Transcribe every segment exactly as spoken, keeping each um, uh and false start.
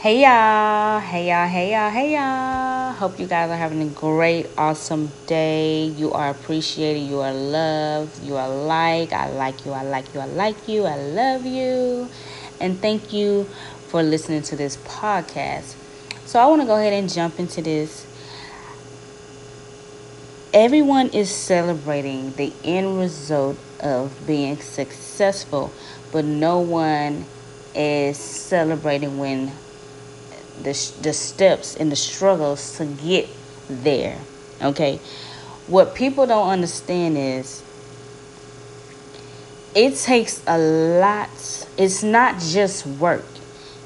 Hey y'all, hey y'all, hey y'all, hey y'all. Hope you guys are having a great, awesome day. You are appreciated, you are loved, you are liked. I like you, I like you, I like you, I love you. And thank you for listening to this podcast. So I want to go ahead and jump into this. Everyone is celebrating the end result of being successful, but no one is celebrating when the the steps and the struggles to get there. Okay, what people don't understand is it takes a lot. It's not just work.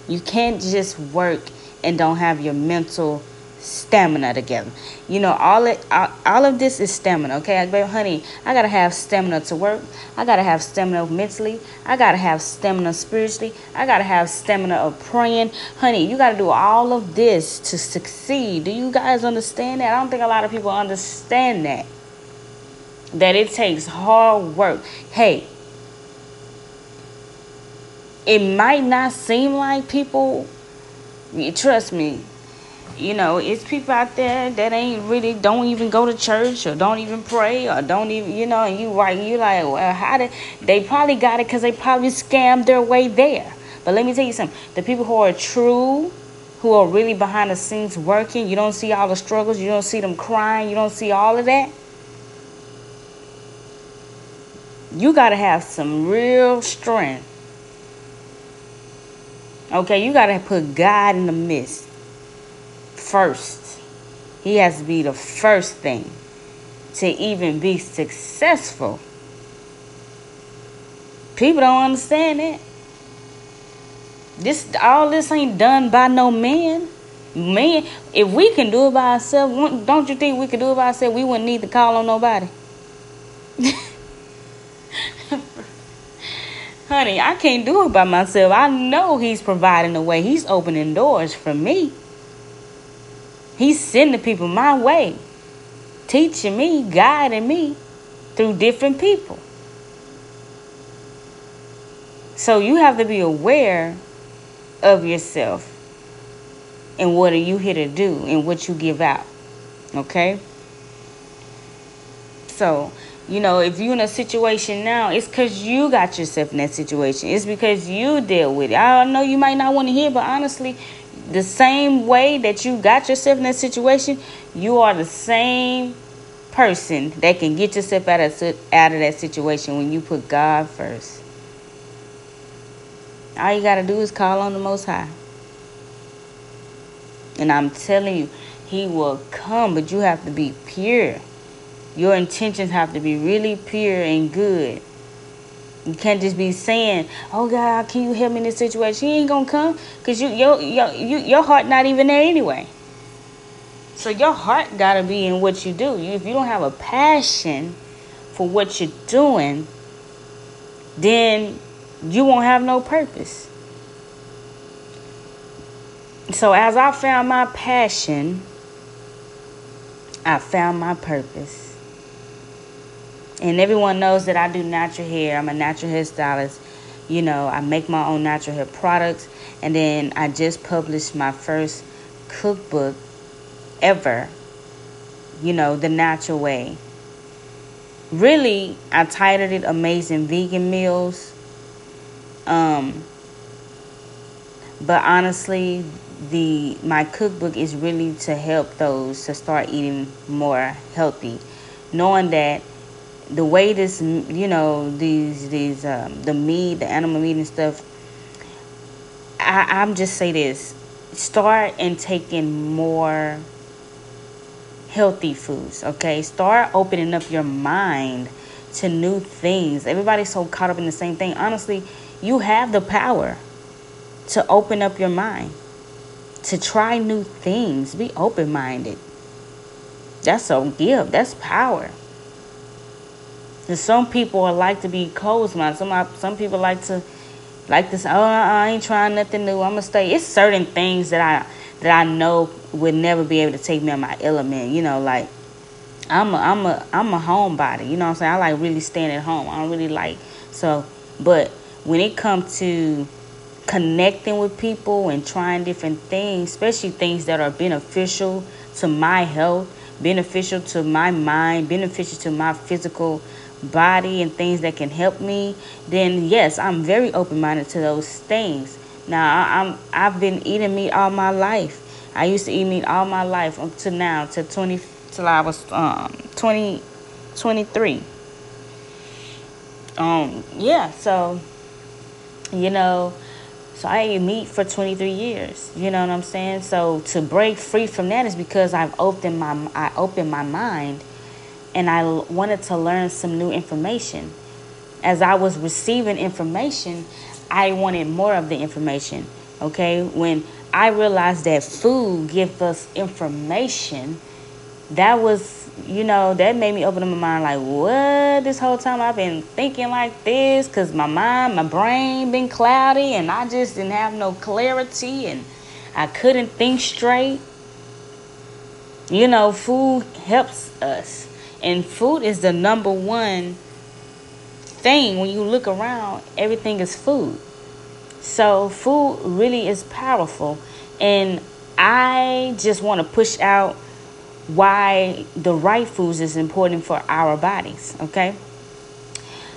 You can't just work and don't have your mental stamina together. You know, all it all, all of this is stamina. Okay, like, babe, honey, I gotta have stamina to work. I gotta have stamina mentally. I gotta have stamina spiritually. I gotta have stamina of praying. Honey, you gotta do all of this to succeed. Do you guys understand that? I don't think a lot of people understand that. That it takes hard work. Hey, it might not seem like people. Trust me. You know, it's people out there that ain't really don't even go to church or don't even pray or don't even, you know, and you like, you like, well, how did they probably got it because they probably scammed their way there. But let me tell you something. The people who are true, who are really behind the scenes working, you don't see all the struggles. You don't see them crying. You don't see all of that. You got to have some real strength. Okay, you got to put God in the midst. First, he has to be the first thing to even be successful. People don't understand it. This all this ain't done by no man. Man, if we can do it by ourselves, don't you think we could do it by ourselves? We wouldn't need to call on nobody. Honey, I can't do it by myself. I know he's providing the way. He's opening doors for me. He's sending people my way, teaching me, guiding me through different people. So you have to be aware of yourself and what are you here to do and what you give out, okay? So, you know, if you're in a situation now, it's because you got yourself in that situation. It's because you deal with it. I know you might not want to hear, but honestly, the same way that you got yourself in that situation, you are the same person that can get yourself out of, out of that situation when you put God first. All you got to do is call on the Most High. And I'm telling you, he will come, but you have to be pure. Your intentions have to be really pure and good. You can't just be saying, "Oh God, can you help me in this situation?" He ain't gonna come because you, your, your, you, your heart not even there anyway. So your heart gotta be in what you do. You, if you don't have a passion for what you're doing, then you won't have no purpose. So as I found my passion, I found my purpose. And everyone knows that I do natural hair. I'm a natural hairstylist. You know, I make my own natural hair products. And then I just published my first cookbook ever. You know, the natural way. Really, I titled it Amazing Vegan Meals. Um, but honestly, the my cookbook is really to help those to start eating more healthy. Knowing that the way this, you know, these, these, um, the meat, the animal meat and stuff, I, I'm just say this, start and taking more healthy foods, okay? Start opening up your mind to new things. Everybody's so caught up in the same thing. Honestly, you have the power to open up your mind, to try new things, be open-minded. That's a gift, that's power. And some people are like to be closed-minded. Some some people like to like to say, "Oh, I ain't trying nothing new. I'm gonna stay." It's certain things that I that I know would never be able to take me on my element. You know, like I'm a I'm a I'm a homebody. You know what I'm saying? I like really staying at home. I don't really like so. But when it comes to connecting with people and trying different things, especially things that are beneficial to my health, beneficial to my mind, beneficial to my physical body, and things that can help me, then yes, I'm very open-minded to those things. Now, I'm, I've been eating meat all my life. I used to eat meat all my life up to now, till, twenty, till I was um, twenty, twenty-three. Um, yeah, so, you know, so I ate meat for twenty-three years, you know what I'm saying? So to break free from that is because I've opened my, I opened my mind, and I wanted to learn some new information. As I was receiving information, I wanted more of the information, okay? When I realized that food gives us information, that was, you know, that made me open up my mind like, what? This whole time I've been thinking like this because my mind, my brain been cloudy, and I just didn't have no clarity, and I couldn't think straight. You know, food helps us. And food is the number one thing. When you look around, everything is food. So food really is powerful. And I just want to push out why the right foods is important for our bodies, okay?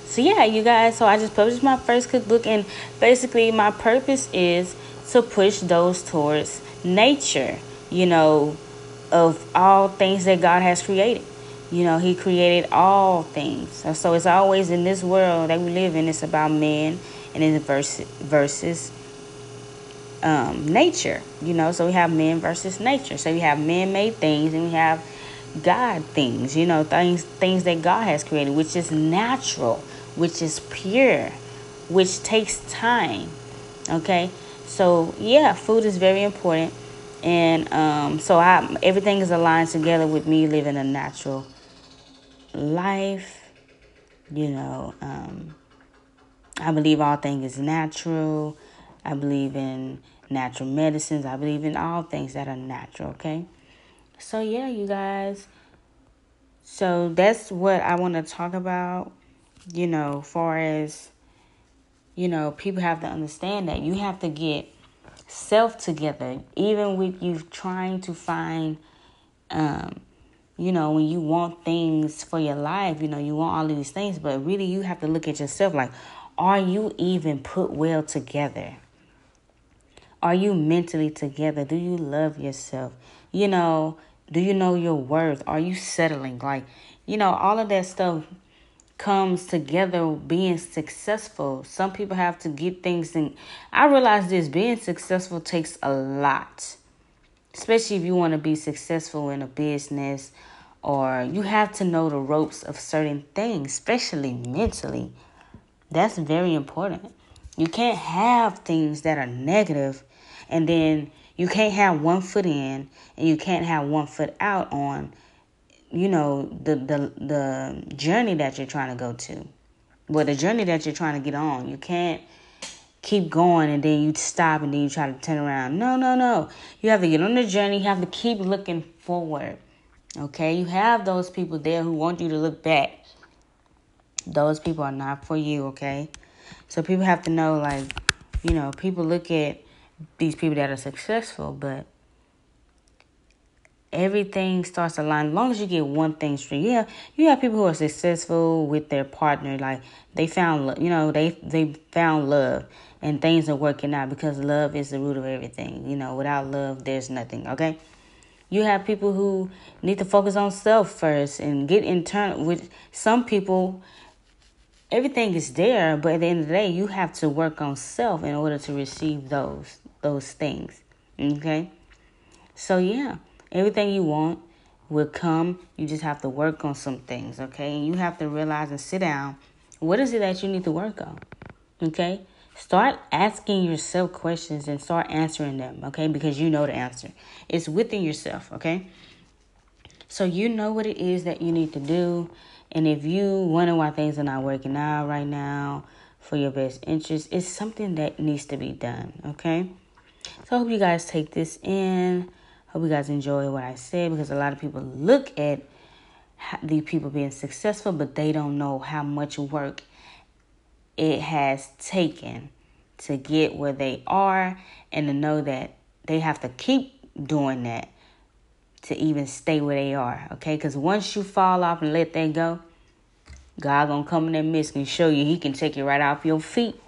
So yeah, you guys, so I just published my first cookbook, and basically my purpose is to push those towards nature, you know, of all things that God has created. You know, he created all things. So it's always in this world that we live in, it's about man and in versus, versus um, nature, you know. So we have man versus nature. So we have man-made things, and we have God things, you know, things things that God has created, which is natural, which is pure, which takes time, okay? So, yeah, food is very important. And um, so I, everything is aligned together with me living a natural life. You know, um, I believe all things is natural. I believe in natural medicines. I believe in all things that are natural, okay? So, yeah, you guys. So that's what I want to talk about, you know, far as, you know, people have to understand that you have to get self together, even with you trying to find, um, you know, when you want things for your life, you know, you want all of these things, but really you have to look at yourself like, are you even put well together? Are you mentally together? Do you love yourself? You know, do you know your worth? Are you settling? Like, you know, all of that stuff comes together being successful. Some people have to get things in. I realize this, being successful takes a lot, especially if you want to be successful in a business, or you have to know the ropes of certain things, especially mentally. That's very important. You can't have things that are negative, and then you can't have one foot in and you can't have one foot out on, you know, the, the the journey that you're trying to go to. Well, the journey that you're trying to get on. You can't keep going and then you stop and then you try to turn around. No, no, no. You have to get on the journey. You have to keep looking forward, okay? You have those people there who want you to look back. Those people are not for you, okay? So people have to know, like, you know, people look at these people that are successful, but everything starts to align. As long as you get one thing straight, yeah, you have people who are successful with their partner. Like they found, lo- you know, they they found love, and things are working out because love is the root of everything. You know, without love, there's nothing. Okay, you have people who need to focus on self first and get internal. With some people, everything is there, but at the end of the day, you have to work on self in order to receive those those things. Okay, so yeah. Everything you want will come. You just have to work on some things, okay? And you have to realize and sit down. What is it that you need to work on, okay? Start asking yourself questions and start answering them, okay? Because you know the answer. It's within yourself, okay? So you know what it is that you need to do. And if you wonder why things are not working out right now for your best interest, it's something that needs to be done, okay? So I hope you guys take this in. Hope you guys enjoy what I said, because a lot of people look at the people being successful, but they don't know how much work it has taken to get where they are, and to know that they have to keep doing that to even stay where they are, okay? Because once you fall off and let that go, God gonna come in that midst and show you He can take you right off your feet,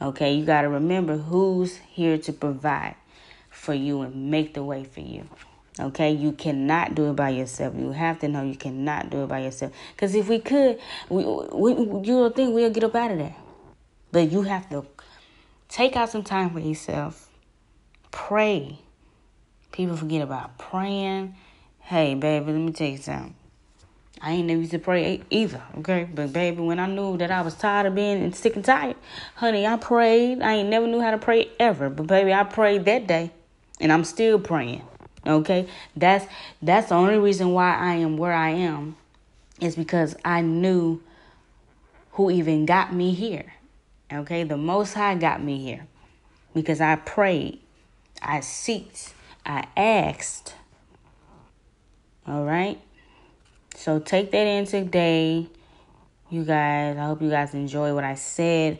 okay? You got to remember who's here to provide for you and make the way for you, okay? You cannot do it by yourself. You have to know you cannot do it by yourself. Because if we could, we, we you'll think we'll get up out of there. But you have to take out some time for yourself. Pray. People forget about praying. Hey, baby, let me tell you something. I ain't never used to pray either, okay? But, baby, when I knew that I was tired of being and sick and tired, honey, I prayed. I ain't never knew how to pray ever. But, baby, I prayed that day, and I'm still praying, okay? That's that's the only reason why I am where I am, is because I knew who even got me here, okay? The Most High got me here because I prayed. I seeked. I asked, all right? So take that in today, you guys. I hope you guys enjoy what I said.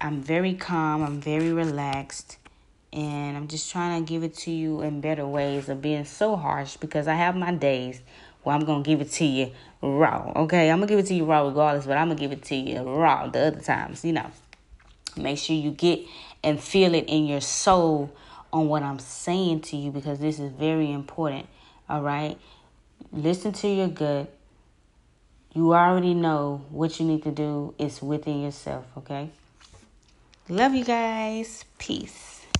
I'm very calm. I'm very relaxed. And I'm just trying to give it to you in better ways of being so harsh, because I have my days where I'm going to give it to you raw, okay? I'm going to give it to you raw regardless, but I'm going to give it to you raw the other times, you know. Make sure you get and feel it in your soul on what I'm saying to you, because this is very important, all right? Listen to your gut. You already know what you need to do. It's within yourself, okay? Love you guys. Peace.